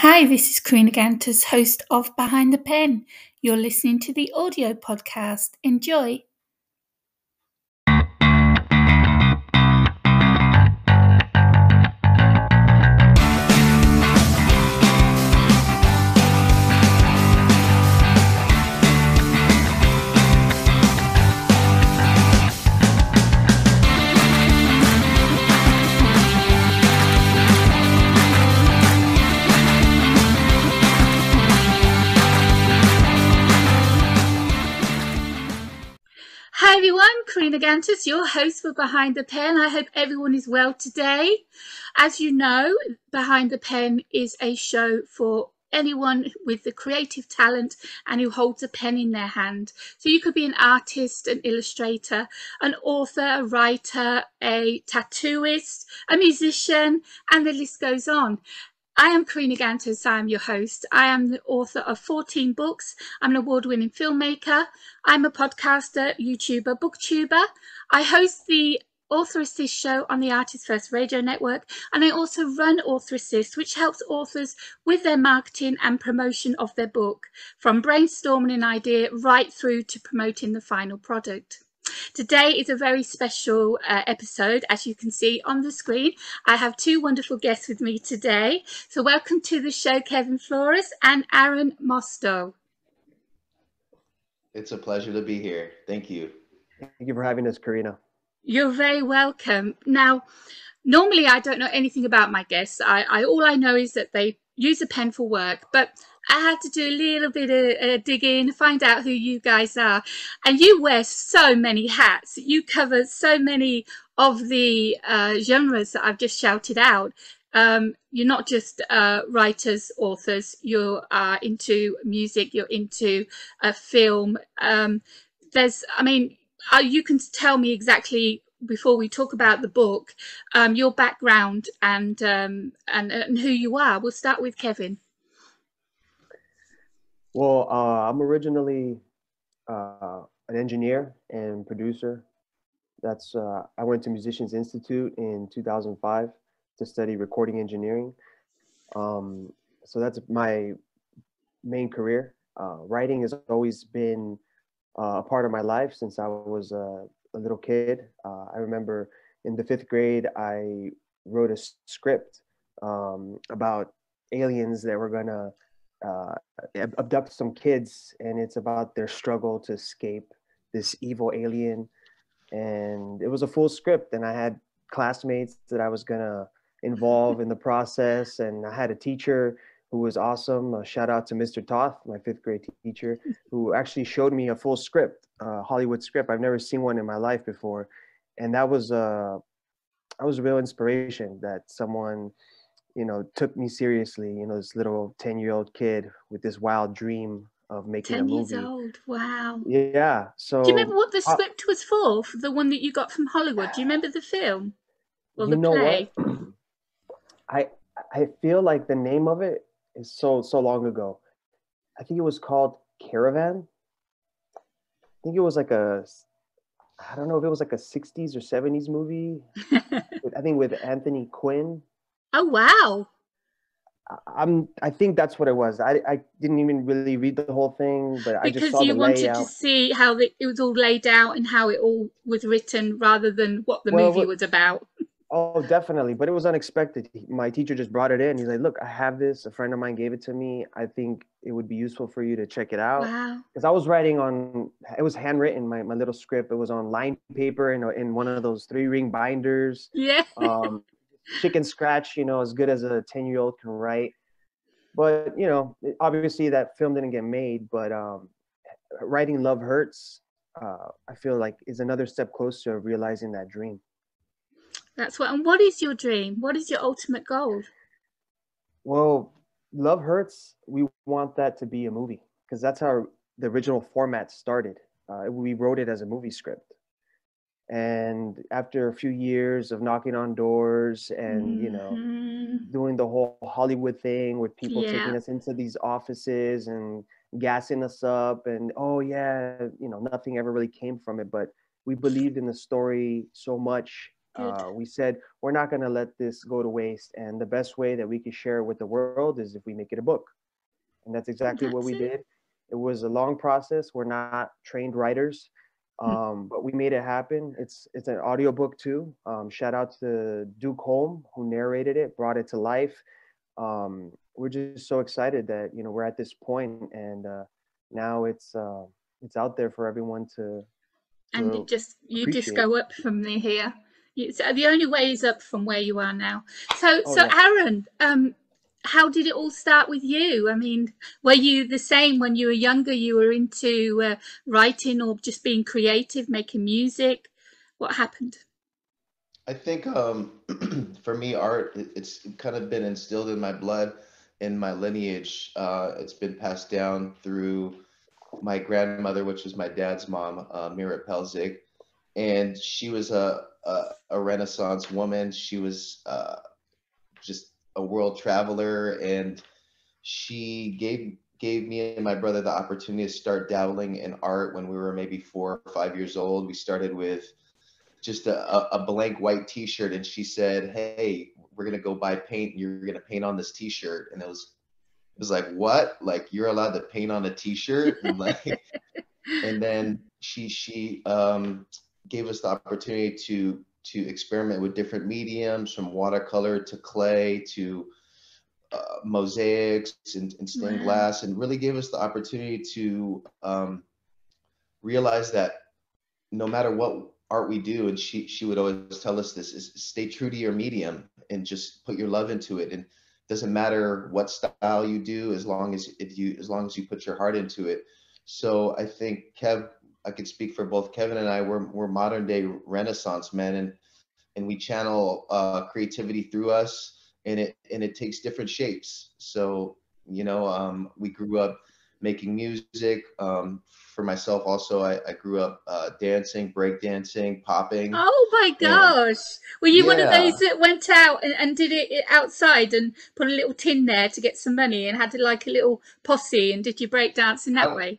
Hi, this is Karina Kantas, host of Behind the Pen. You're listening to the audio podcast. Enjoy. Hi everyone, Karina Kantas, your host for Behind the Pen. I hope everyone is well today. As you know, Behind the Pen is a show for anyone with the creative talent and who holds a pen in their hand. So you could be an artist, an illustrator, an author, a writer, a tattooist, a musician, and the list goes on. I am Karina Kantas, I am your host. I am the author of 14 books. I'm an award-winning filmmaker. I'm a podcaster, YouTuber, booktuber. I host the Author Assist show on the Artist First Radio Network, and I also run Author Assist, which helps authors with their marketing and promotion of their book, from brainstorming an idea right through to promoting the final product. Today is a very special episode, as you can see on the screen. I have two wonderful guests with me today. So welcome to the show, Kevin Flores and Aaron Mosto. It's a pleasure to be here. Thank you. Thank you for having us, Karina. You're very welcome. Now, normally I don't know anything about my guests. All I know is that they use a pen for work, but I had to do a little bit of digging, find out who you guys are. And you wear so many hats. You cover so many of the genres that I've just shouted out. You're not just writers, authors. You are into music. You're into film. You can tell me exactly before we talk about the book, your background and who you are. We'll start with Kevin. Well, I'm originally an engineer and producer. I went to Musicians Institute in 2005 to study recording engineering. So that's my main career. Writing has always been a part of my life since I was a little kid. I remember in the fifth grade, I wrote a script about aliens that were gonna abduct some kids, and it's about their struggle to escape this evil alien. And it was a full script, and I had classmates that I was gonna involve in the process, and I had a teacher who was awesome. A shout out to Mr. Toth, my fifth grade teacher, who actually showed me a full script, Hollywood script. I've never seen one in my life before, and that was a real inspiration that someone took me seriously, this little 10-year-old kid with this wild dream of making a movie. 10 years old, wow. Yeah, so. Do you remember what the script was for the one that you got from Hollywood? Do you remember the film or the play? What? I feel like the name of it is so long ago. I think it was called Caravan. I think it was like I don't know if it was like a 60s or 70s movie. I think with Anthony Quinn. Oh, wow. I think that's what it was. I didn't even really read the whole thing, but I just saw the layout. Because you wanted to see how it was all laid out and how it all was written rather than what the movie was about. Oh, definitely. But it was unexpected. My teacher just brought it in. He's like, look, I have this. A friend of mine gave it to me. I think it would be useful for you to check it out. Wow. Because I was writing it was handwritten, my little script. It was on lined paper and in one of those 3-ring binders. Yeah. Chicken scratch, as good as a 10-year-old can write. But, obviously that film didn't get made, but writing Love Hurts, I feel like is another step closer to realizing that dream. That's what, and what is your dream? What is your ultimate goal? Well, Love Hurts, we want that to be a movie because that's how the original format started. We wrote it as a movie script. And after a few years of knocking on doors and, doing the whole Hollywood thing with people taking us into these offices and gassing us up and, nothing ever really came from it. But we believed in the story so much We said, we're not going to let this go to waste. And the best way that we can share with the world is if we make it a book. And that's exactly what we did. It was a long process. We're not trained writers, but we made it happen. It's an audiobook too. Shout out to Duke Holm, who narrated it, brought it to life. We're just so excited that, you know, we're at this point, and now it's out there for everyone to and you just go up from here. It's the only way is up from where you are now. So Aaron, how did it all start with you? I mean, were you the same when you were younger? You were into writing or just being creative, making music? What happened? I think for me, art, it's kind of been instilled in my blood, in my lineage. It's been passed down through my grandmother, which is my dad's mom, Mira Pelzig. And she was a Renaissance woman. She was just a world traveler, and she gave me and my brother the opportunity to start dabbling in art when we were maybe 4 or 5 years old. We started with just a blank white t-shirt, and she said, hey, we're gonna go buy paint and you're gonna paint on this t-shirt. And it was like, what? Like, you're allowed to paint on a t-shirt? And, like, and then she gave us the opportunity to experiment with different mediums, from watercolor to clay to mosaics and stained glass, and really gave us the opportunity to realize that no matter what art we do, and she would always tell us this, is stay true to your medium and just put your love into it. And it doesn't matter what style you do, as long as you put your heart into it. So I think I could speak for both Kevin and I, we're modern day Renaissance men, and we channel creativity through us, and it takes different shapes. So, you know, we grew up making music. For myself also, I grew up dancing, breakdancing, popping. Oh my gosh. Were you one of those that went out and did it outside and put a little tin there to get some money and had like a little posse and did your breakdance in that way?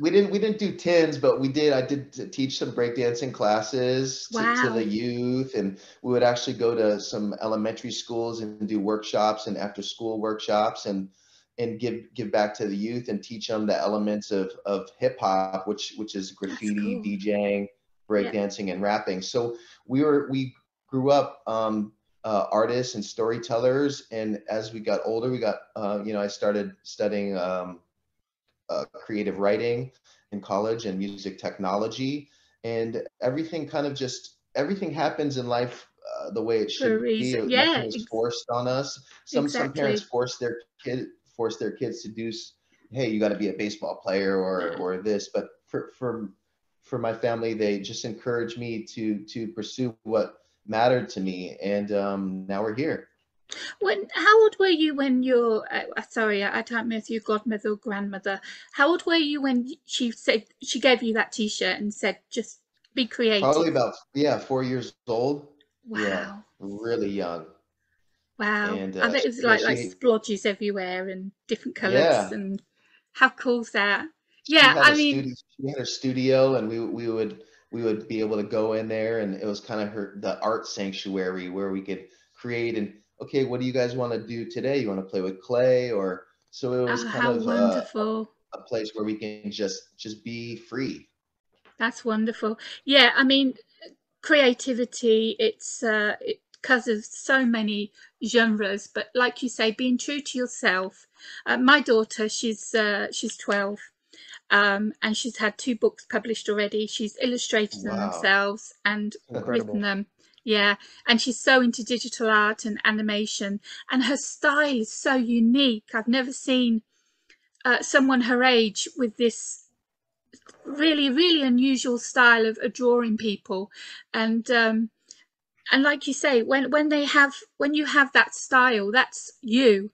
We didn't do tins, but I did teach some breakdancing classes to the youth, and we would actually go to some elementary schools and do workshops and after school workshops and give back to the youth and teach them the elements of hip hop, which is graffiti, DJing, breakdancing, and rapping. So we grew up artists and storytellers, and as we got older, we got I started studying creative writing in college and music technology, and everything happens in life the way it should be. Nothing is forced on us. Some parents force their kids to do, hey, you got to be a baseball player or this, but for my family, they just encouraged me to pursue what mattered to me, and now we're here. How old were you when your sorry, I don't know if your godmother or grandmother, how old were you when she said, she gave you that t-shirt and said, just be creative? Probably about 4 years old. Wow. Yeah, really young. Wow. And, I bet it was like splodges everywhere and different colors. Yeah. And how cool's that? Yeah, I mean, she had her studio, and we would be able to go in there, and it was kind of the art sanctuary where we could create. And okay, what do you guys want to do today? You want to play with clay? Or so it was kind of a place where we can just be free. That's wonderful. Yeah, I mean, creativity, it covers so many genres, but like you say, being true to yourself. My daughter, she's 12, and she's had 2 books published already. She's illustrated them themselves and written them. Yeah, and she's so into digital art and animation, and her style is so unique. I've never seen someone her age with this really, really unusual style of drawing people. And like you say, when you have that style, that's you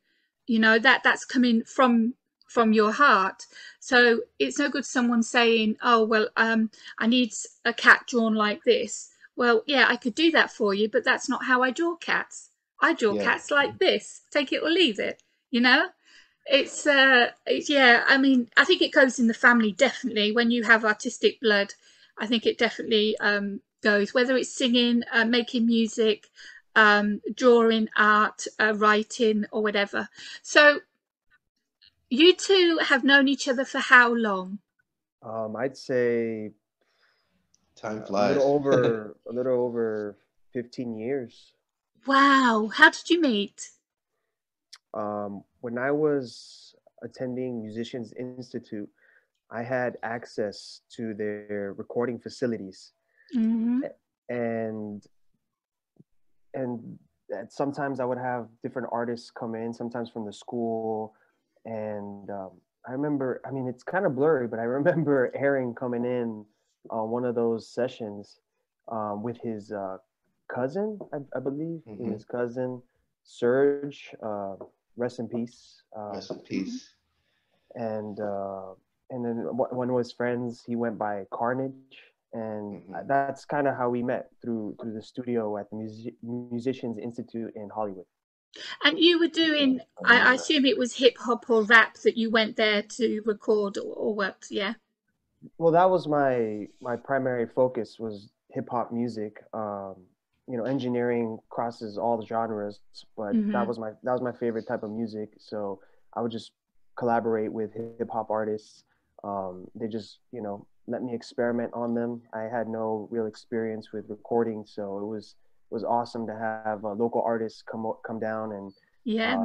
know, that's coming from your heart. So it's no good someone saying, oh, well, I need a cat drawn like this. Well, yeah, I could do that for you, but that's not how I draw cats. I draw cats like this. Take it or leave it, you know? It's yeah, I mean, I think it goes in the family, definitely. When you have artistic blood, I think it definitely goes, whether it's singing, making music, drawing, art, writing, or whatever. So you two have known each other for how long? I'd say time flies. A little over 15 years. Wow. How did you meet? When I was attending Musicians Institute, I had access to their recording facilities. Mm-hmm. And sometimes I would have different artists come in, sometimes from the school. And I remember, I mean, it's kind of blurry, but I remember Aaron coming in on one of those sessions with his cousin, I believe. Mm-hmm. His cousin, Serge, rest in peace. Rest in peace. And then one of his friends, he went by Carnage. And mm-hmm. that's kind of how we met, through the studio at the Musicians Institute in Hollywood. And you were doing, I assume it was hip hop or rap that you went there to record or work, yeah? Well, that was my primary focus, was hip hop music. You know, engineering crosses all the genres, but mm-hmm. that was my favorite type of music. So I would just collaborate with hip hop artists. They just, you know, let me experiment on them. I had no real experience with recording, so it was awesome to have local artists come down and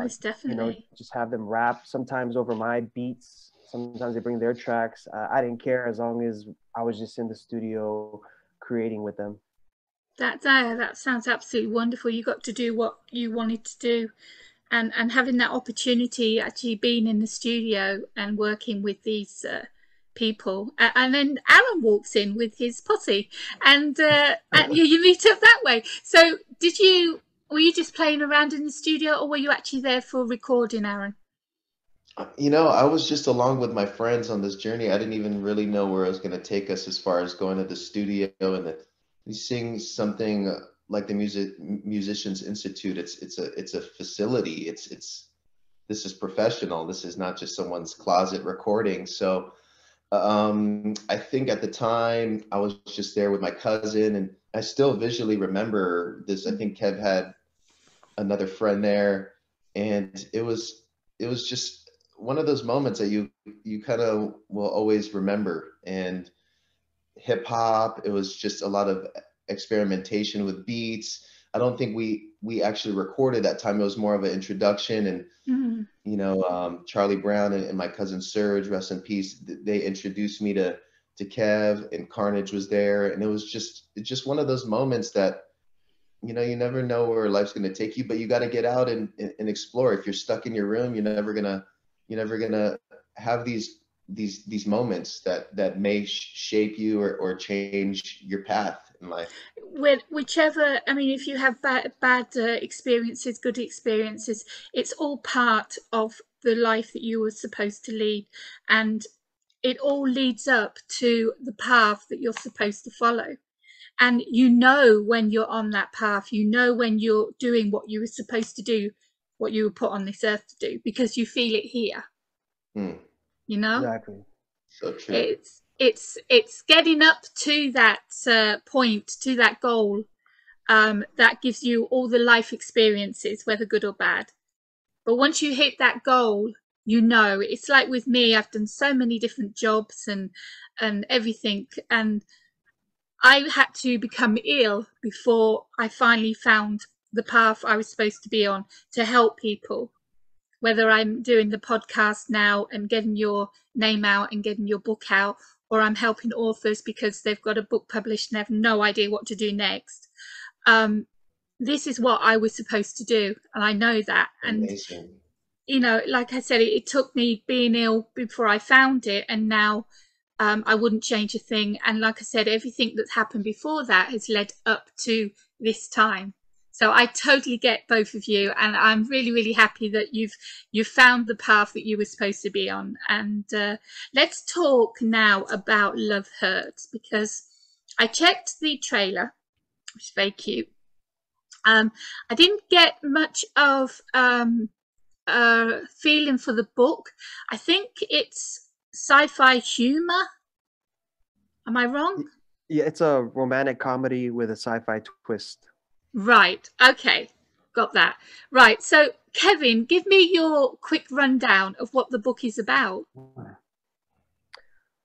most definitely, you know, just have them rap, sometimes over my beats, sometimes they bring their tracks. I didn't care as long as I was just in the studio creating with them. That sounds absolutely wonderful. You got to do what you wanted to do, and having that opportunity, actually being in the studio and working with these people. And then Aaron walks in with his posse, and you meet up that way. So were you just playing around in the studio, or were you actually there for recording, Aaron? You know, I was just along with my friends on this journey. I didn't even really know where it was going to take us as far as going to the studio and seeing something like the Musicians Institute. It's a facility. This is professional. This is not just someone's closet recording. So I think at the time I was just there with my cousin, and I still visually remember this. I think Kev had another friend there, and it was just one of those moments that you kind of will always remember. And hip hop, it was just a lot of experimentation with beats. I don't think we actually recorded that time. It was more of an introduction, and mm-hmm. you know, Charlie Brown and my cousin Serge, rest in peace, they introduced me to Kev, and Carnage was there, and it's just one of those moments that, you know, you never know where life's going to take you, but you got to get out and explore. If you're stuck in your room, you're never gonna have these moments that may shape you or change your path in life. Whichever, I mean, if you have bad experiences, good experiences, it's all part of the life that you were supposed to lead, and it all leads up to the path that you're supposed to follow. And you know when you're on that path, you know when you're doing what you were supposed to do, what you were put on this earth to do, because you feel it here. Mm. You know, exactly. So true. It's getting up to that point, to that goal, that gives you all the life experiences, whether good or bad. But once you hit that goal, you know, it's like with me, I've done so many different jobs and everything, and I had to become ill before I finally found the path I was supposed to be on to help people. Whether I'm doing the podcast now and getting your name out and getting your book out, or I'm helping authors because they've got a book published and they have no idea what to do next. This is what I was supposed to do, and I know that. And, amazing. You know, like I said, it took me being ill before I found it, and now I wouldn't change a thing. And like I said, everything that's happened before that has led up to this time. So I totally get both of you, and I'm really, really happy that you've found the path that you were supposed to be on. And let's talk now about Love Hurts, because I checked the trailer, which is very cute. I didn't get much of a feeling for the book. I think it's sci-fi humor. Am I wrong? Yeah, it's a romantic comedy with a sci-fi twist. Right. Okay. Got that. Right. So, Kevin, give me your quick rundown of what the book is about.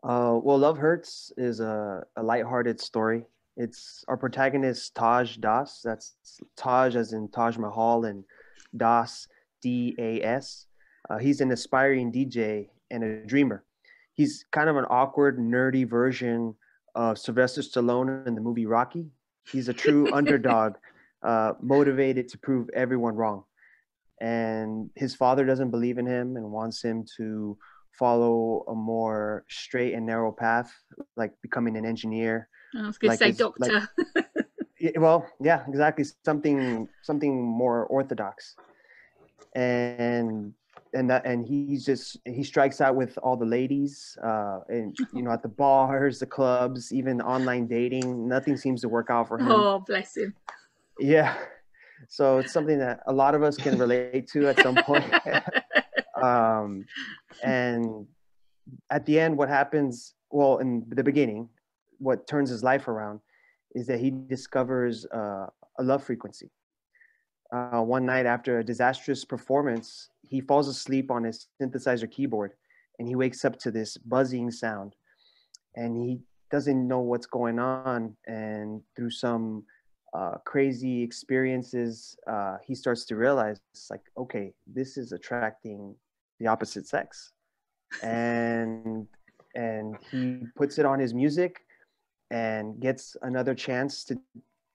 Well, Love Hurts is a lighthearted story. It's our protagonist, Taj Das. That's Taj as in Taj Mahal and Das, D-A-S. He's an aspiring DJ and a dreamer. He's kind of an awkward, nerdy version of Sylvester Stallone in the movie Rocky. He's a true underdog, motivated to prove everyone wrong. And his father doesn't believe in him and wants him to follow a more straight and narrow path, like becoming an engineer. I was going to say doctor. Like, well, yeah, exactly. Something more orthodox. And he strikes out with all the ladies, and you know, at the bars, the clubs, even online dating. Nothing seems to work out for him. Oh, bless him. Yeah, so it's something that a lot of us can relate to at some point. And at the end, what happens? Well, in the beginning, what turns his life around is that he discovers a love frequency. One night after a disastrous performance, he falls asleep on his synthesizer keyboard and he wakes up to this buzzing sound and he doesn't know what's going on. And through some crazy experiences, he starts to realize it's like, okay, this is attracting the opposite sex. And he puts it on his music and gets another chance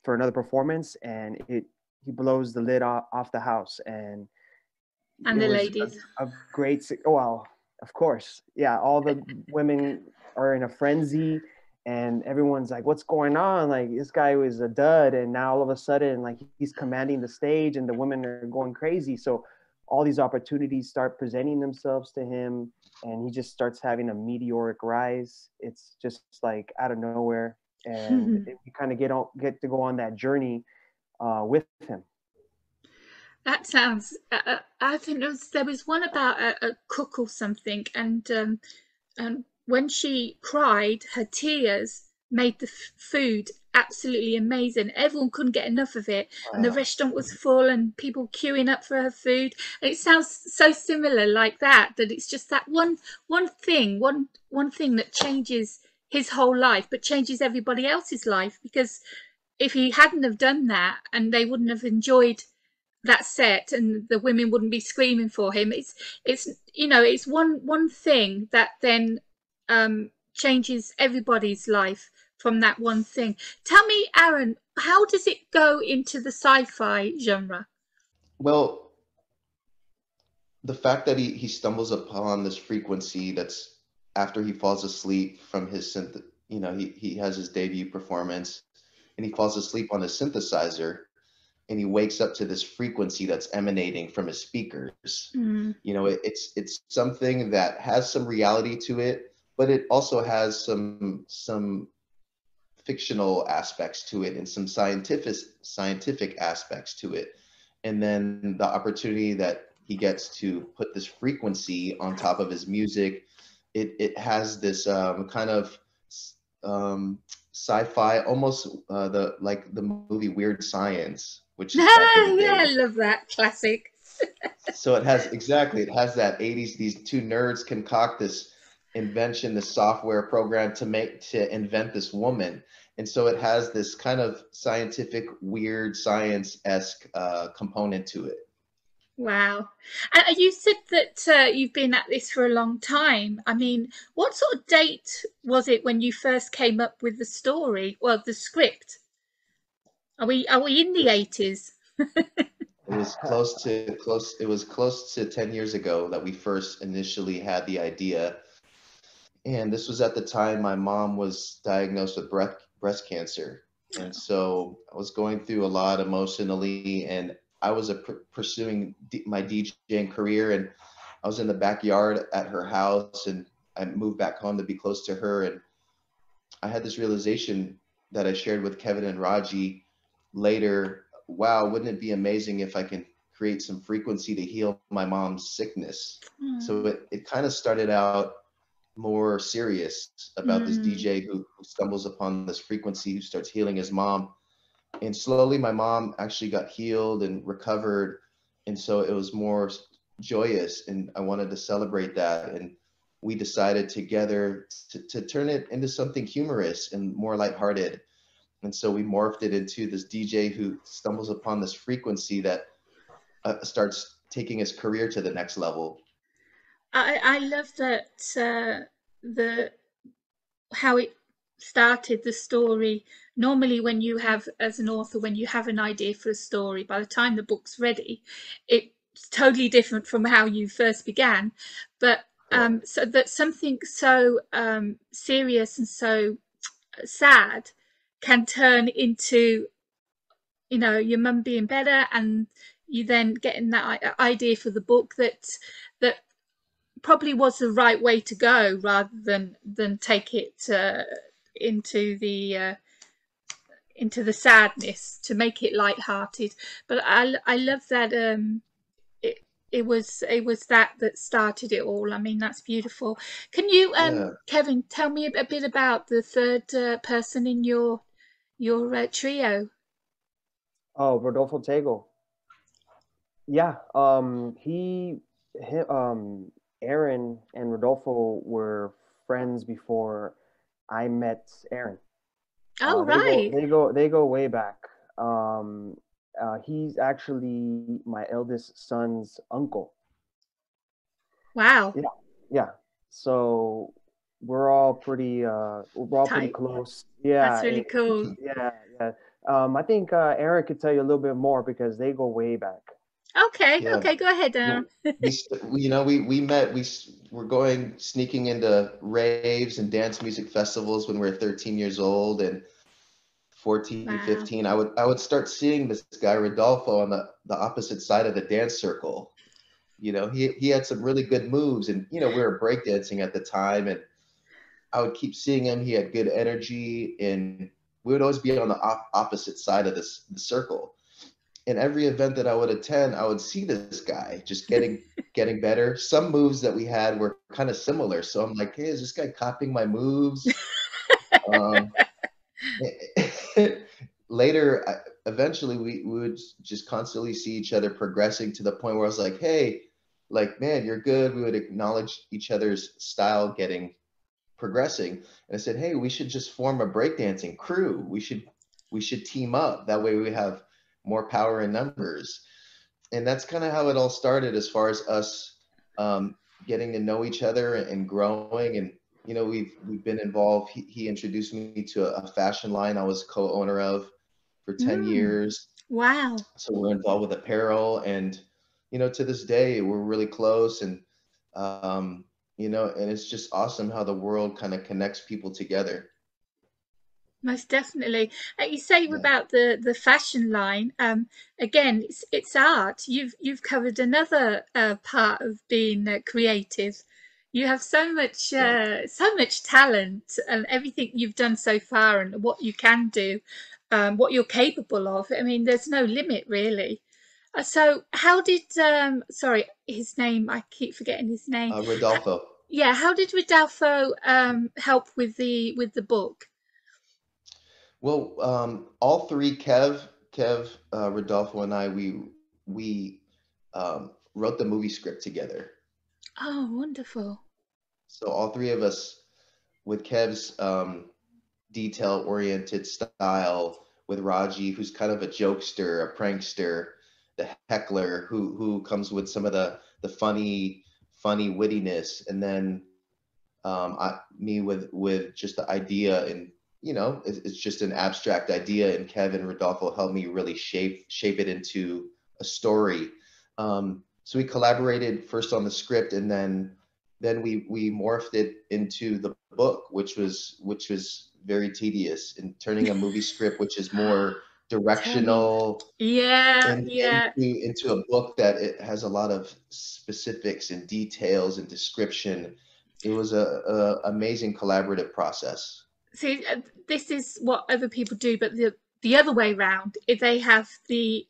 for another performance, and he blows the lid off the house and the ladies. A great, oh wow, of course, yeah. All the women are in a frenzy, and everyone's like, "What's going on? Like this guy was a dud, and now all of a sudden, like he's commanding the stage, and the women are going crazy." So, all these opportunities start presenting themselves to him, and he just starts having a meteoric rise. It's just like out of nowhere, and you kind of get to go on that journey with him. That sounds, I think there was one about a cook or something, and when she cried, her tears made the food absolutely amazing. Everyone couldn't get enough of it, and the restaurant was full and people queuing up for her food. And it sounds so similar like that, that it's just that one thing that changes his whole life, but changes everybody else's life, because if he hadn't have done that and they wouldn't have enjoyed that set and the women wouldn't be screaming for him, it's you know, it's one thing that then changes everybody's life from that one thing. Tell me, Aaron, how does it go into the sci-fi genre? Well, the fact that he stumbles upon this frequency that's after he falls asleep from his synth, you know, he has his debut performance and he falls asleep on his synthesizer. And he wakes up to this frequency that's emanating from his speakers. Mm. You know, it's something that has some reality to it, but it also has some fictional aspects to it and some scientific aspects to it. And then the opportunity that he gets to put this frequency on top of his music, it has this kind of sci-fi, almost like the movie Weird Science. Which is yeah, I love that classic. So it has that 80s, these two nerds concoct this invention, this software program to invent this woman. And so it has this kind of scientific Weird Science-esque component to it. Wow. And you said that you've been at this for a long time. I mean, what sort of date was it when you first came up with the story, well, the script? Are we in the 80s? It was close. It was close to 10 years ago that we first initially had the idea, and this was at the time my mom was diagnosed with breast cancer, and so I was going through a lot emotionally, and I was pursuing my DJing career, and I was in the backyard at her house, and I moved back home to be close to her, and I had this realization that I shared with Kevin and Raji later. Wow, wouldn't it be amazing if I can create some frequency to heal my mom's sickness? So it kind of started out more serious about this DJ who stumbles upon this frequency, who starts healing his mom. And slowly my mom actually got healed and recovered. And so it was more joyous, and I wanted to celebrate that. And we decided together to turn it into something humorous and more lighthearted. And so we morphed it into this DJ who stumbles upon this frequency that starts taking his career to the next level. I love that how it started the story. Normally when you have, as an author, when you have an idea for a story, by the time the book's ready, it's totally different from how you first began. But so that something so serious and so sad can turn into, you know, your mum being better, and you then getting that idea for the book that probably was the right way to go, rather than take it into the sadness, to make it lighthearted. But I love that it was that started it all. I mean, that's beautiful. Can you, Kevin, tell me a bit about the third person in your trio? Oh, Rodolfo Tego. Yeah, Aaron and Rodolfo were friends before I met Aaron. Oh, right. They go way back. He's actually my eldest son's uncle. Wow. Yeah. Yeah. So we're all pretty pretty close. Yeah. That's really cool. Yeah. Yeah. I think Aaron could tell you a little bit more because they go way back. Okay. Yeah. Okay. Go ahead, Aaron. We were sneaking into raves and dance music festivals when we were 13 years old and 14, wow. 15. I would start seeing this guy Rodolfo on the opposite side of the dance circle. You know, he had some really good moves, and you know, we were breakdancing at the time, and I would keep seeing him. He had good energy, and we would always be on the opposite side of the circle. In every event that I would attend, I would see this guy just getting better. Some moves that we had were kind of similar. So I'm like, hey, is this guy copying my moves? Later, eventually we would just constantly see each other progressing to the point where I was like, hey, like, man, you're good. We would acknowledge each other's style progressing. And I said, hey, we should just form a breakdancing crew. We should team up. That way we have more power in numbers. And that's kind of how it all started, as far as us getting to know each other and growing. And, you know, we've been involved. He introduced me to a fashion line I was co-owner of for 10 years. Wow. So we're involved with apparel, and, you know, to this day, we're really close. And, you know, and it's just awesome how the world kind of connects people together. Most definitely. You say about the fashion line. Again, it's art. You've covered another part of being creative. You have so much talent, and everything you've done so far, and what you can do, what you're capable of. I mean, there's no limit really. So, how did? Sorry, his name. I keep forgetting his name. Rodolfo. Yeah. How did Rodolfo help with the book? Well, all three, Kev, Rodolfo, and I, we wrote the movie script together. Oh, wonderful. So all three of us, with Kev's detail-oriented style, with Raji, who's kind of a jokester, a prankster, the heckler, who comes with some of the funny wittiness, and then me with just the idea, and you know, it's just an abstract idea, and Kevin Rodolfo helped me really shape it into a story. So we collaborated first on the script, and then we morphed it into the book, which was very tedious, and turning a movie script, which is more directional, into a book that it has a lot of specifics and details and description. It was a amazing collaborative process. See, this is what other people do, but the other way round, if they have the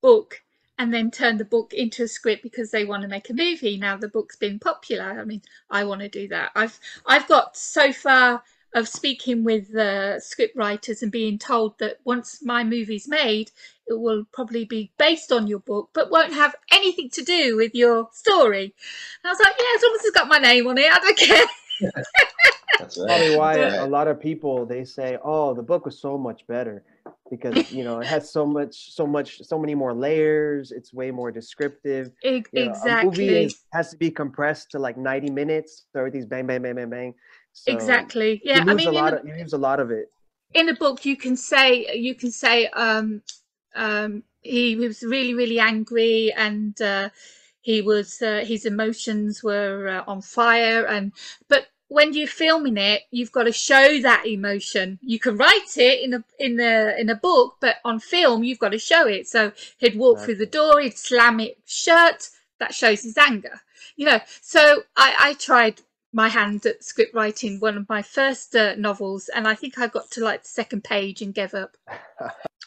book and then turn the book into a script because they want to make a movie. Now the book's been popular. I mean, I want to do that. I've got so far of speaking with the script writers and being told that once my movie's made, it will probably be based on your book, but won't have anything to do with your story. And I was like, yeah, as long as it's got my name on it, I don't care. Yeah. That's right. Probably why a lot of people, they say, oh, the book was so much better because, you know, it has so many more layers. It's way more descriptive. Exactly. You know, a movie has to be compressed to like 90 minutes. So everything's bang, bang, bang, bang, bang. So exactly. Yeah. I mean, you lose a lot of it. In a book, you can say, he was really, really angry, and his emotions were on fire. But when you're filming it, you've got to show that emotion. You can write it in a book, but on film, you've got to show it. So he'd walk through the door, he'd slam it shut. That shows his anger, you know. So I tried my hand at script writing one of my first novels, and I think I got to like the second page and gave up.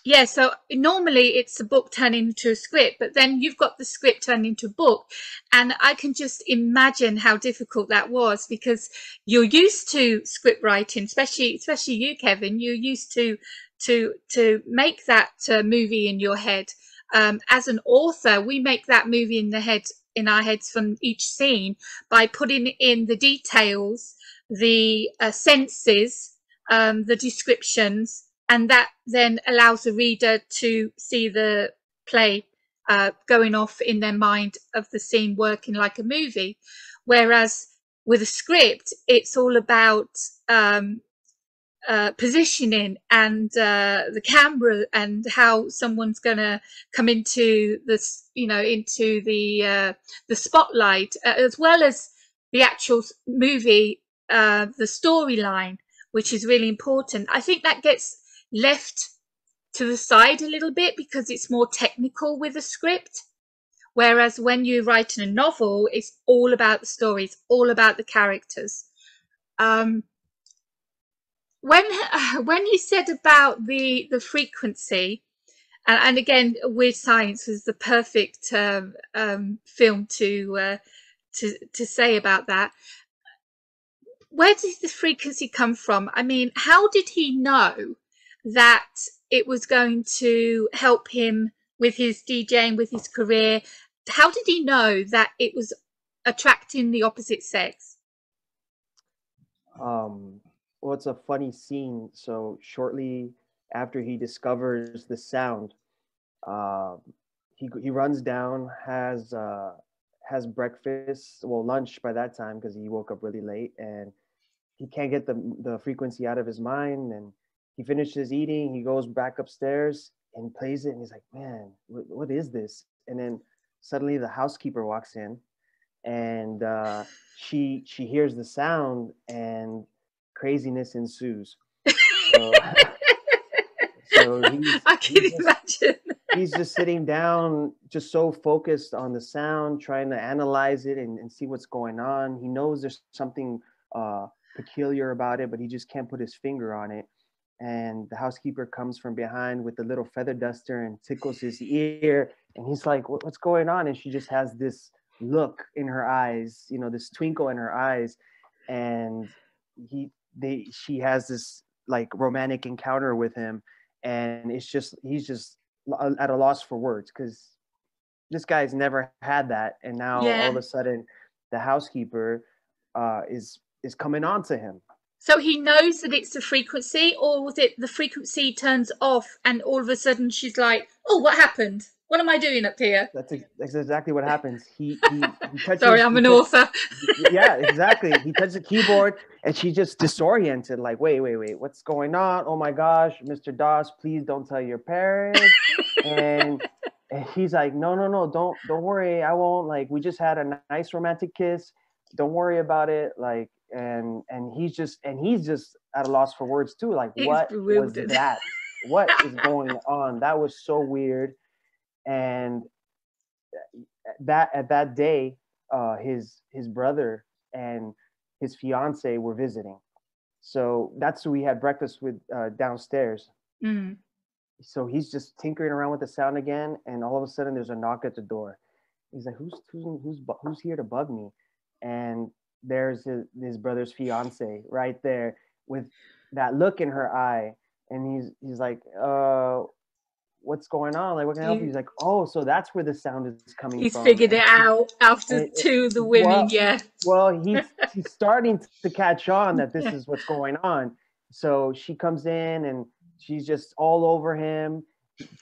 Yeah, so normally it's a book turned into a script, but then you've got the script turned into a book, and I can just imagine how difficult that was, because you're used to script writing, especially you, Kevin. You're used to make that movie in your head. As an author, we make that movie in our heads from each scene by putting in the details, the senses, the descriptions. And that then allows the reader to see the play going off in their mind of the scene working like a movie. Whereas with a script, it's all about positioning and the camera and how someone's going to come into this, you know, into the spotlight, as well as the actual movie, the storyline, which is really important. I think that gets left to the side a little bit because it's more technical with a script, whereas when you're writing a novel, it's all about the story, it's all about the characters. When you said about the frequency, and again, Weird Science was the perfect film to say about that. Where did the frequency come from? I mean, how did he know that it was going to help him with his DJing, with his career? How did he know that it was attracting the opposite sex? Well, it's a funny scene. So shortly after he discovers the sound, he runs down, has breakfast, well, lunch by that time, because he woke up really late, and he can't get the frequency out of his mind. And he finishes eating, he goes back upstairs and plays it, and he's like, man, what is this? And then suddenly the housekeeper walks in, and she hears the sound, and craziness ensues. So I can imagine. He's just sitting down, just so focused on the sound, trying to analyze it and see what's going on. He knows there's something peculiar about it, but he just can't put his finger on it. And the housekeeper comes from behind with the little feather duster and tickles his ear. And he's like, what's going on? And she just has this look in her eyes, you know, this twinkle in her eyes. And she has this like romantic encounter with him. And it's just, he's just at a loss for words, because this guy's never had that. And now all of a sudden the housekeeper is coming on to him. So he knows that it's the frequency, or was it the frequency turns off and all of a sudden she's like, oh, what happened? What am I doing up here? That's exactly what happens. He touches, sorry, I'm an author. Yeah, exactly. He touches the keyboard and she's just disoriented, like, wait, what's going on? Oh, my gosh, Mr. Das, please don't tell your parents. and he's like, no, don't worry. I won't. Like, we just had a nice romantic kiss. Don't worry about it. Like. And he's just at a loss for words too. Like, what was that? What is going on? That was so weird. And at that day, his brother and his fiance were visiting. So that's who we had breakfast with downstairs. Mm. So he's just tinkering around with the sound again, and all of a sudden there's a knock at the door. He's like, who's here to bug me? And there's his brother's fiance right there with that look in her eye, and he's like, what's going on? Like, what can I help you? He's like, oh, so that's where the sound is coming from. He's figured it out after the women, yeah. Well, he's starting to catch on that this is what's going on. So she comes in and she's just all over him,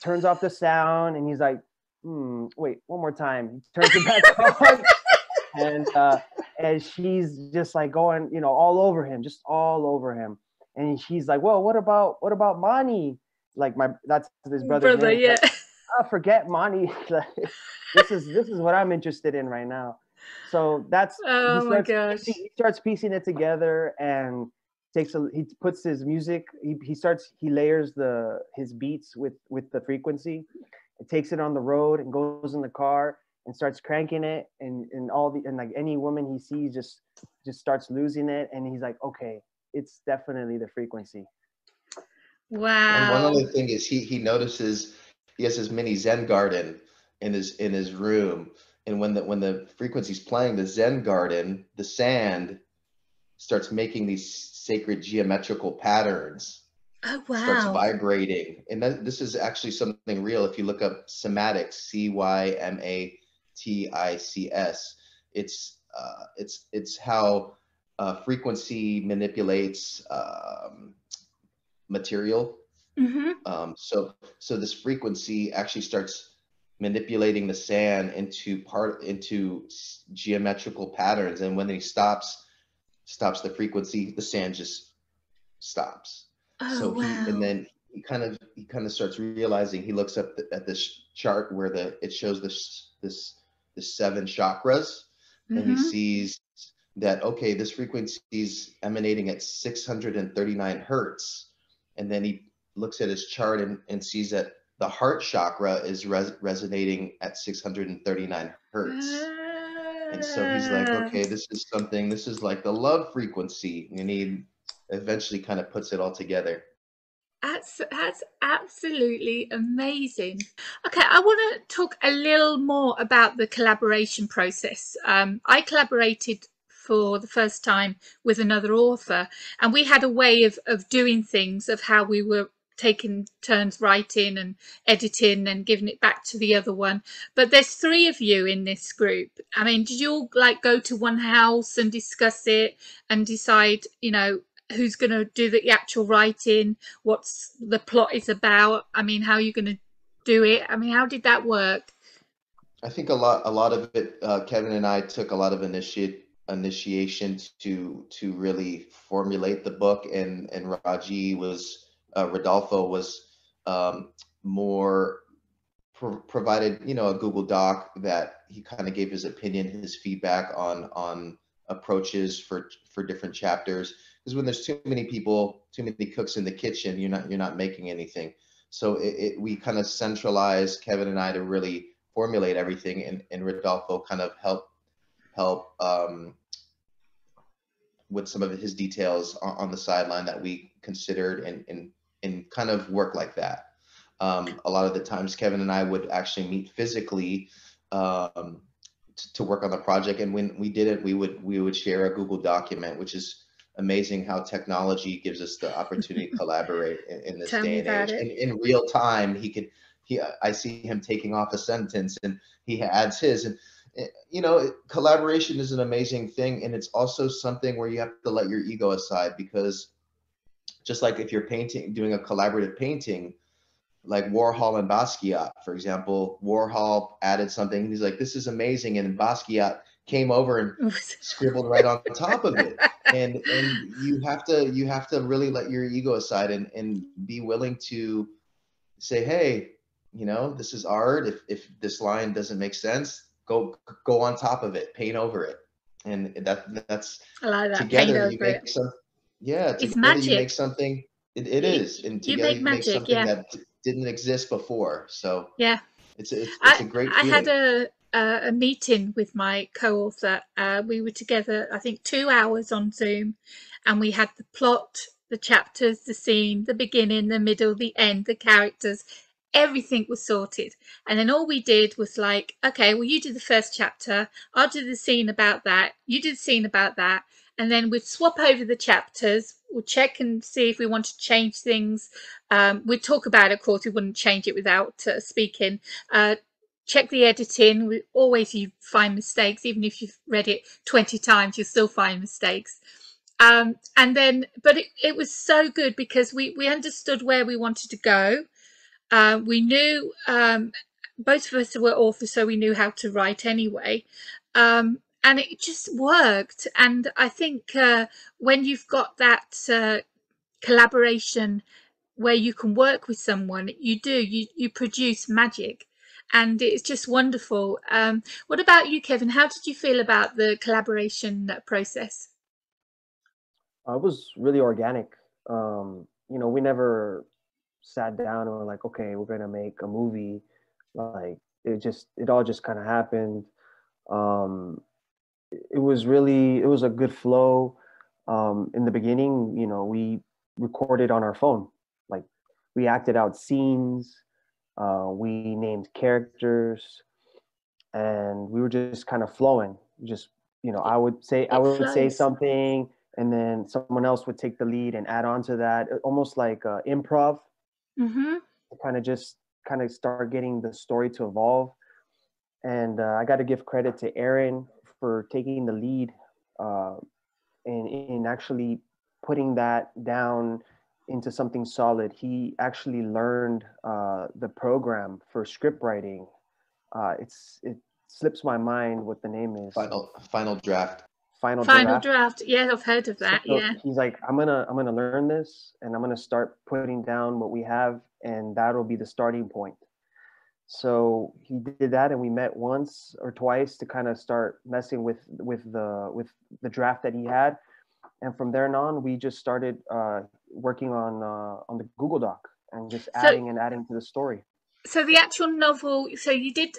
turns off the sound, and he's like, wait, one more time. He turns it back on. And she's just like going, you know, all over him, just all over him. And she's like, well, what about Monty? Like that's his brother, yeah. Like, oh, forget Monty. Like, this is what I'm interested in right now. So that's he starts piecing it together, and he puts his music. He layers his beats with the frequency. It takes it on the road and goes in the car and starts cranking it, and like any woman he sees just starts losing it, and he's like, okay, it's definitely the frequency. Wow. And one other thing is he notices he has his mini Zen garden in his room, and when the frequency's playing, the Zen garden, the sand starts making these sacred geometrical patterns. Oh wow. Starts vibrating. And this is actually something real. If you look up cymatics, cymatics, it's how frequency manipulates material. Mm-hmm. So this frequency actually starts manipulating the sand into geometrical patterns, and when he stops the frequency, the sand just stops. Oh, so wow. he kind of starts realizing. He looks up at this chart where it shows the 7 chakras. Mm-hmm. And he sees that, okay, this frequency is emanating at 639 hertz. And then he looks at his chart and sees that the heart chakra is resonating at 639 hertz. And so he's like, okay, this is like the love frequency. And he eventually kind of puts it all together. That's absolutely amazing. Okay, I want to talk a little more about the collaboration process. I collaborated for the first time with another author, and we had a way of doing things, of how we were taking turns writing and editing and giving it back to the other one. But there's 3 of you in this group. I mean, did you all like go to one house and discuss it and decide, you know, who's going to do the actual writing, what's the plot is about? I mean, how are you going to do it? I mean, how did that work? I think a lot of it, Kevin and I took a lot of initiation to really formulate the book, and Rodolfo was more provided, you know, a Google Doc that he kind of gave his opinion, his feedback on approaches for different chapters, because when there's too many people, too many cooks in the kitchen, you're not making anything. So we kind of centralized, Kevin and I, to really formulate everything, and Rodolfo kind of helped with some of his details on the sideline that we considered, and kind of work like that. A lot of the times Kevin and I would actually meet physically to work on the project, and when we did it, we would share a Google document, which is amazing how technology gives us the opportunity to collaborate in this day and age. And in real time, I see him taking off a sentence and he adds his, and you know, collaboration is an amazing thing, and it's also something where you have to let your ego aside, because just like if you're doing a collaborative painting, like Warhol and Basquiat, for example, Warhol added something and he's like, this is amazing, and Basquiat came over and scribbled right on top of it, and you have to really let your ego aside and be willing to say, hey, you know, this is art. If this line doesn't make sense, go on top of it, paint over it, and that's I like that. Together you make some, yeah, it's magic. You make something. It is, and together you make magic, something that didn't exist before. So yeah, it's a great feeling. I had a meeting with my co-author. We were together, I think, 2 hours on Zoom, and we had the plot, the chapters, the scene, the beginning, the middle, the end, the characters, everything was sorted. And then all we did was like, okay, well, you do the first chapter, I'll do the scene about that, you do the scene about that. And then we'd swap over the chapters, we'll check and see if we want to change things. We'd talk about it, of course, we wouldn't change it without speaking. Check the editing, we always, you find mistakes, even if you've read it 20 times, you'll still find mistakes. And then, but it was so good because we understood where we wanted to go. We knew, both of us were authors, so we knew how to write anyway. And it just worked. And I think when you've got that collaboration where you can work with someone, you produce magic. And it's just wonderful. What about you, Kevin? How did you feel about the collaboration process? It was really organic. You know, we never sat down and were like, okay, we're going to make a movie. Like, it all just kind of happened. It was really, it was a good flow. In the beginning, you know, we recorded on our phone. Like, we acted out scenes. We named characters, and we were just kind of flowing. Just, you know, I would say something, and then someone else would take the lead and add on to that, almost like improv. Mm-hmm. Kind of start getting the story to evolve. And I got to give credit to Aaron for taking the lead in actually putting that down into something solid. He actually learned the program for script writing. It slips my mind what the name is. Final Draft. Final Draft. Yeah, I've heard of that. So yeah. He's like, I'm gonna learn this, and I'm gonna start putting down what we have, and that'll be the starting point. So he did that, and we met once or twice to kind of start messing with the draft that he had. And from there on, we just started working on the Google Doc and just adding to the story. So the actual novel, so you did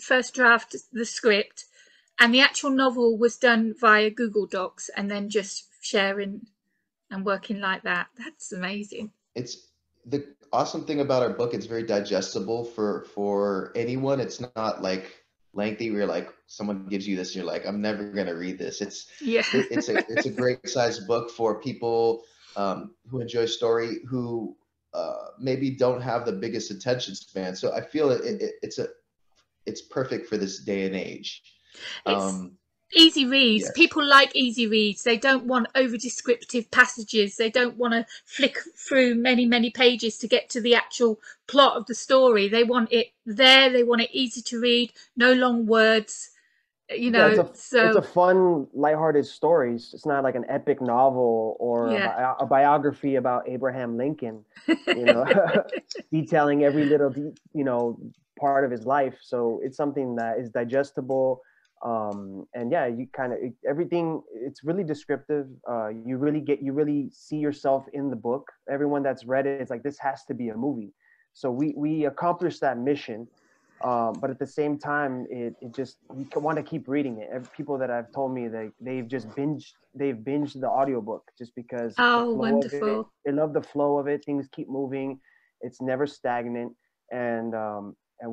first draft the script, and the actual novel was done via Google Docs and then just sharing and working like that. That's amazing. It's the awesome thing about our book. It's very digestible for anyone. It's not like lengthy, where like someone gives you this and you're like, I'm never gonna read this. It's a great size book for people who enjoy story, who maybe don't have the biggest attention span. So I feel it's perfect for this day and age. Easy reads. Yes. People like easy reads. They don't want over descriptive passages. They don't want to flick through many, many pages to get to the actual plot of the story. They want it there. They want it easy to read. No long words. You know, yeah, it's a fun, lighthearted story. It's not like an epic novel or a biography about Abraham Lincoln, you know, detailing every little, you know, part of his life. So it's something that is digestible. And yeah, you kind of, everything, it's really descriptive. You really see yourself in the book. Everyone that's read it is like, this has to be a movie. So we accomplished that mission. But at the same time, you want to keep reading it. People that have told me that they've binged the audiobook just because. Oh, wonderful. They love the flow of it. Things keep moving. It's never stagnant. And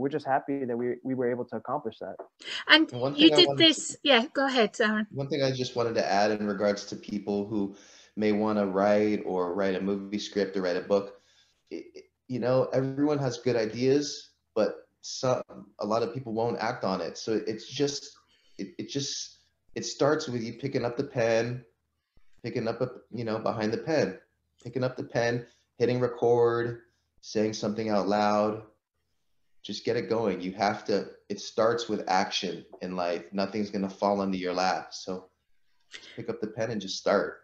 we're just happy that we were able to accomplish that. And you did this. Yeah, go ahead, Aaron. One thing I just wanted to add in regards to people who may want to write or write a movie script or write a book, you know, everyone has good ideas, but a lot of people won't act on it. So it starts with you picking up the pen, hitting record, saying something out loud. Just get it going. You have to, it starts with action in life. Nothing's going to fall into your lap. So pick up the pen and just start.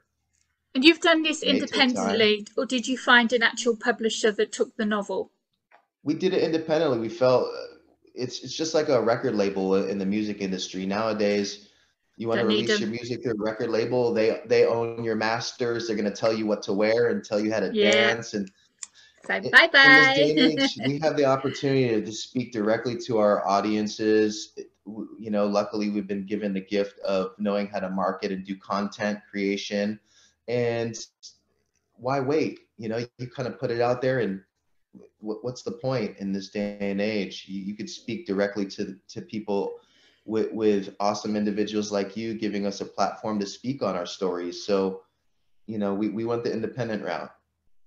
And you've done this independently, or did you find an actual publisher that took the novel? We did it independently. We felt it's just like a record label in the music industry. Nowadays, you want to release your music through a record label. They own your masters. They're going to tell you what to wear and tell you how to dance. And bye-bye. We have the opportunity to just speak directly to our audiences. You know, luckily we've been given the gift of knowing how to market and do content creation. And why wait? You know, you kind of put it out there, and what's the point in this day and age? You could speak directly to people with awesome individuals like you giving us a platform to speak on our stories. So, you know, we went the independent route.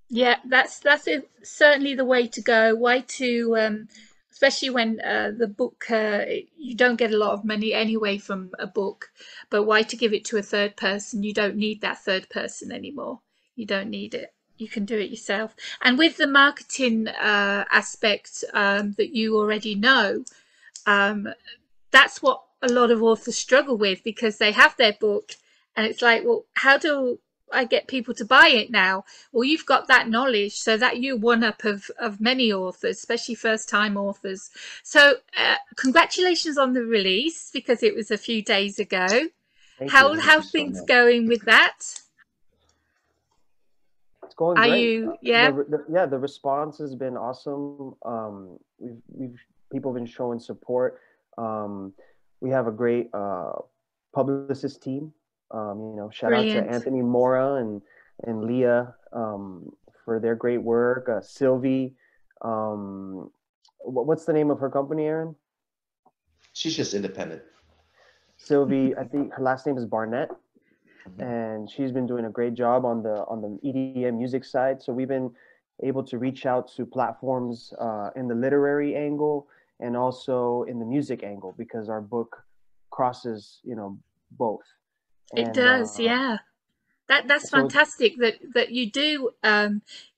Yeah, that's it, certainly the way to go. Way to, especially when the book, you don't get a lot of money anyway from a book, but why to give it to a third person? You don't need that third person anymore. You don't need it. You can do it yourself. And with the marketing aspect that you already know, that's what a lot of authors struggle with, because they have their book and it's like, well, how do I get people to buy it now? Well, you've got that knowledge, so that you one up of many authors, especially first time authors. So congratulations on the release, because it was a few days ago. How things going with that? Going great. The response has been awesome. People have been showing support. We have a great publicist team. You know, shout out to Anthony Mora and Leah for their great work. Sylvie, what's the name of her company, Aaron? She's just independent. Sylvie, I think her last name is Barnett. And she's been doing a great job on the EDM music side. So we've been able to reach out to platforms in the literary angle and also in the music angle, because our book crosses, you know, both. And, it does, yeah. That's so fantastic that you do.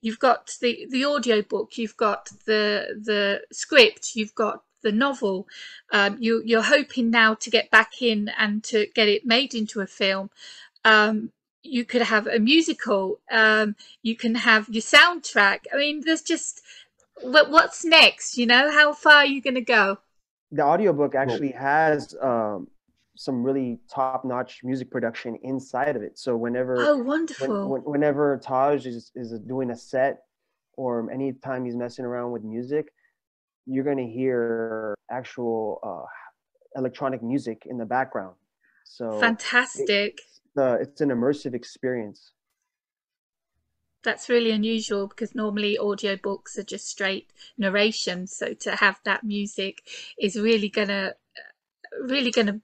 You've got the audio book, you've got the script, you've got the novel. You're hoping now to get back in and to get it made into a film. You could have a musical, you can have your soundtrack. I mean, there's just, what's next, you know? How far are you going to go? The audiobook actually has some really top-notch music production inside of it. So whenever whenever Taj is doing a set, or any time he's messing around with music, you're going to hear actual electronic music in the background. So fantastic. It's an immersive experience. That's really unusual, because normally audiobooks are just straight narration. So to have that music is really gonna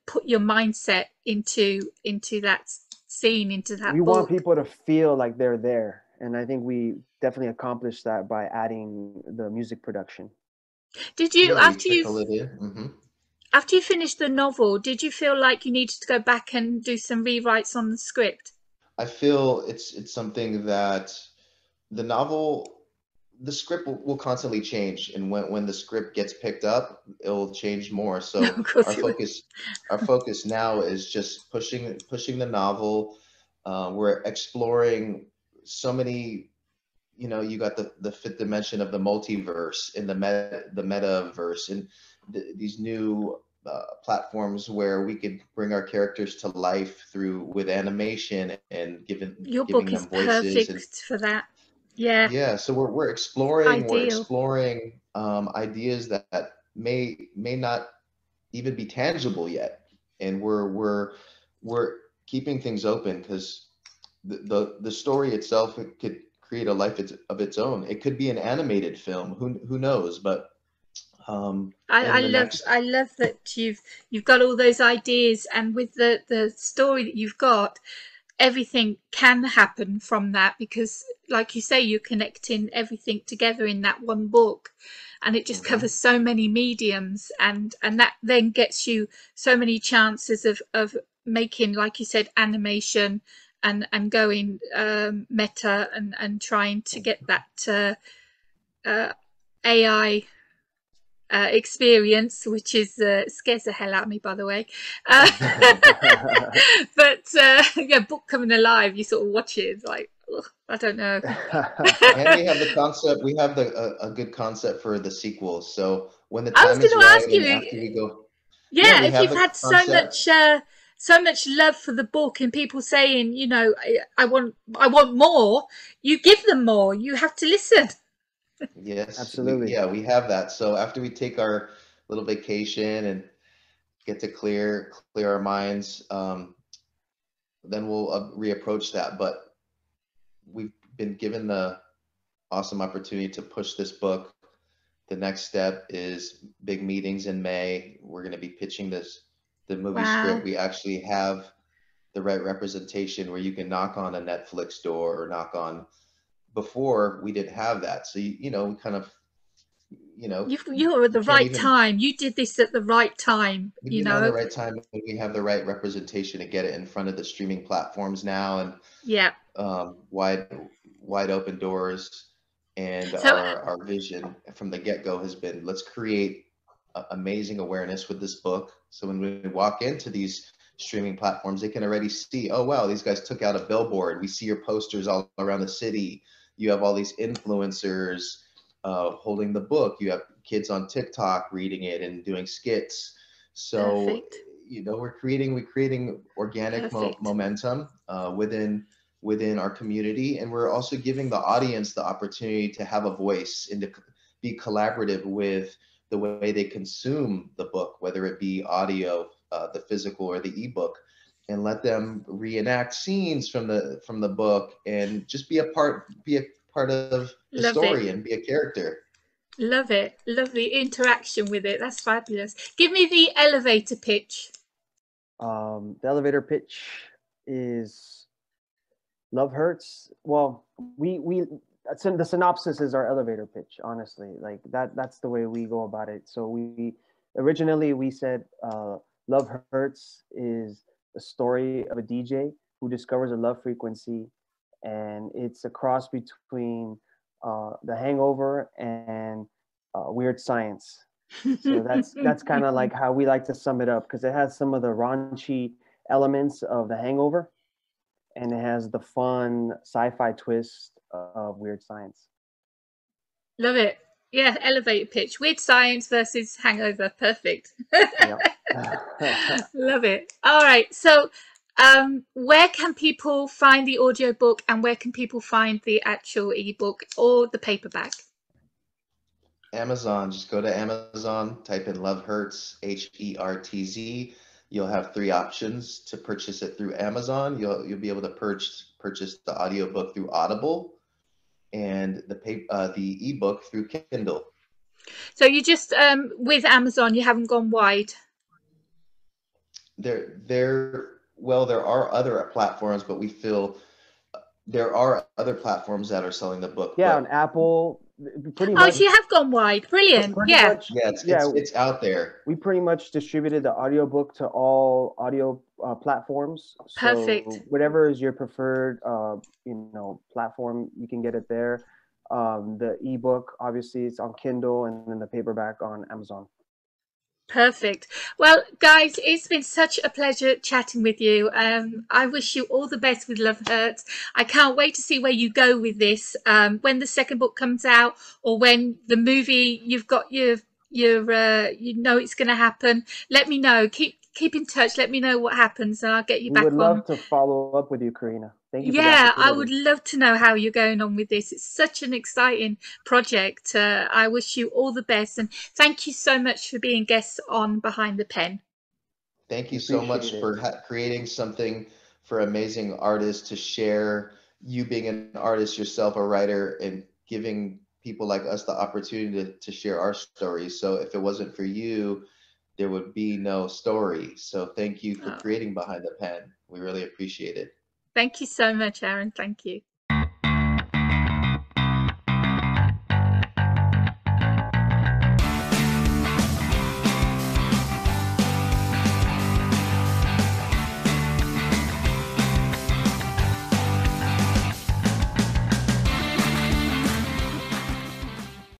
put your mindset into that scene, into that. We want people to feel like they're there, and I think we definitely accomplished that by adding the music production. Did you after you finished the novel, did you feel like you needed to go back and do some rewrites on the script? I feel it's something that the script will constantly change, and when the script gets picked up, it'll change more. So our focus now is just pushing the novel. We're exploring so many. You know, you got the fifth dimension of the multiverse and the metaverse, and these new platforms where we could bring our characters to life with animation and giving them voices. Your book is perfect for that. Yeah. Yeah. So we're exploring ideas that may not even be tangible yet, and we're keeping things open, because the story itself could create a life of its own. It could be an animated film. Who knows? But I love that you've got all those ideas, and with the story that you've got, everything can happen from that, because, like you say, you're connecting everything together in that one book, and it just covers so many mediums, and that then gets you so many chances of making, like you said, animation. And going meta and trying to get that AI experience, which is scares the hell out of me, by the way. But yeah, book coming alive, you sort of watch it, it's like, ugh, I don't know. And we have the concept. We have a good concept for the sequel. So when the time is right, if you've had concept. So much love for the book, and people saying, you know, I want more, you give them more. You have to listen. Yes, absolutely. We have that. So after we take our little vacation and get to clear our minds, then we'll reapproach that. But we've been given the awesome opportunity to push this book. The next step is big meetings in May. We're going to be pitching this, the movie script. We actually have the right representation where you can knock on a Netflix door or knock on. Before we didn't have that. So, you know, we kind of, you know, you were at the right time. You did this at the right time. You know, the right time. We have the right representation to get it in front of the streaming platforms now, and yeah, wide open doors. And so, our vision from the get-go has been, let's create amazing awareness with this book. So when we walk into these streaming platforms, they can already see, oh wow, these guys took out a billboard. We see your posters all around the city. You have all these influencers holding the book. You have kids on TikTok reading it and doing skits. So, you know, we're creating organic momentum within our community. And we're also giving the audience the opportunity to have a voice and to be collaborative with the way they consume the book, whether it be audio, the physical or the ebook, and let them reenact scenes from the book and just be a part of the story and be a character. Love it. Love the interaction with it. That's fabulous. Give me the elevator pitch. The elevator pitch is Love Hurts. Well, the synopsis is our elevator pitch, honestly. Like that's the way we go about it. So we originally said Love Hurts is a story of a DJ who discovers a love frequency. And it's a cross between The Hangover and Weird Science. So that's kind of like how we like to sum it up, because it has some of the raunchy elements of The Hangover, and it has the fun sci-fi twist of Weird Science. Love it. Yeah, elevator pitch. Weird Science versus Hangover. Perfect. Love it. All right. So where can people find the audiobook, and where can people find the actual ebook or the paperback? Amazon. Just go to Amazon, type in Love Hurts, H-E-R-T-Z. You'll have three options to purchase it through Amazon. You'll be able to purchase the audiobook through Audible, and the ebook through Kindle. So you just with Amazon, you haven't gone wide. There are other platforms, but we feel there are other platforms that are selling the book. Yeah, on Apple, pretty much. Oh, so you have gone wide. Brilliant. Yeah. Much, yeah, it's out there. We pretty much distributed the audiobook to all audio platforms. So perfect. Whatever is your preferred, you know, platform, you can get it there. The ebook, obviously, it's on Kindle, and then the paperback on Amazon. Perfect. Well, guys, it's been such a pleasure chatting with you. I wish you all the best with Love Hurts. I can't wait to see where you go with this, when the second book comes out, or when the movie, you've got your you know it's going to happen. Let me know. Keep in touch. Let me know what happens, and I'll get you back on. We would love to follow up with you, Karina. Thank you. Yeah, I would love to know how you're going on with this. It's such an exciting project. I wish you all the best, and thank you so much for being guests on Behind the Pen. Thank you so much for creating something for amazing artists to share. You being an artist yourself, a writer, and giving people like us the opportunity to share our stories. So if it wasn't for you, there would be no story. So thank you for creating Behind the Pen. We really appreciate it. Thank you so much, Aaron. Thank you.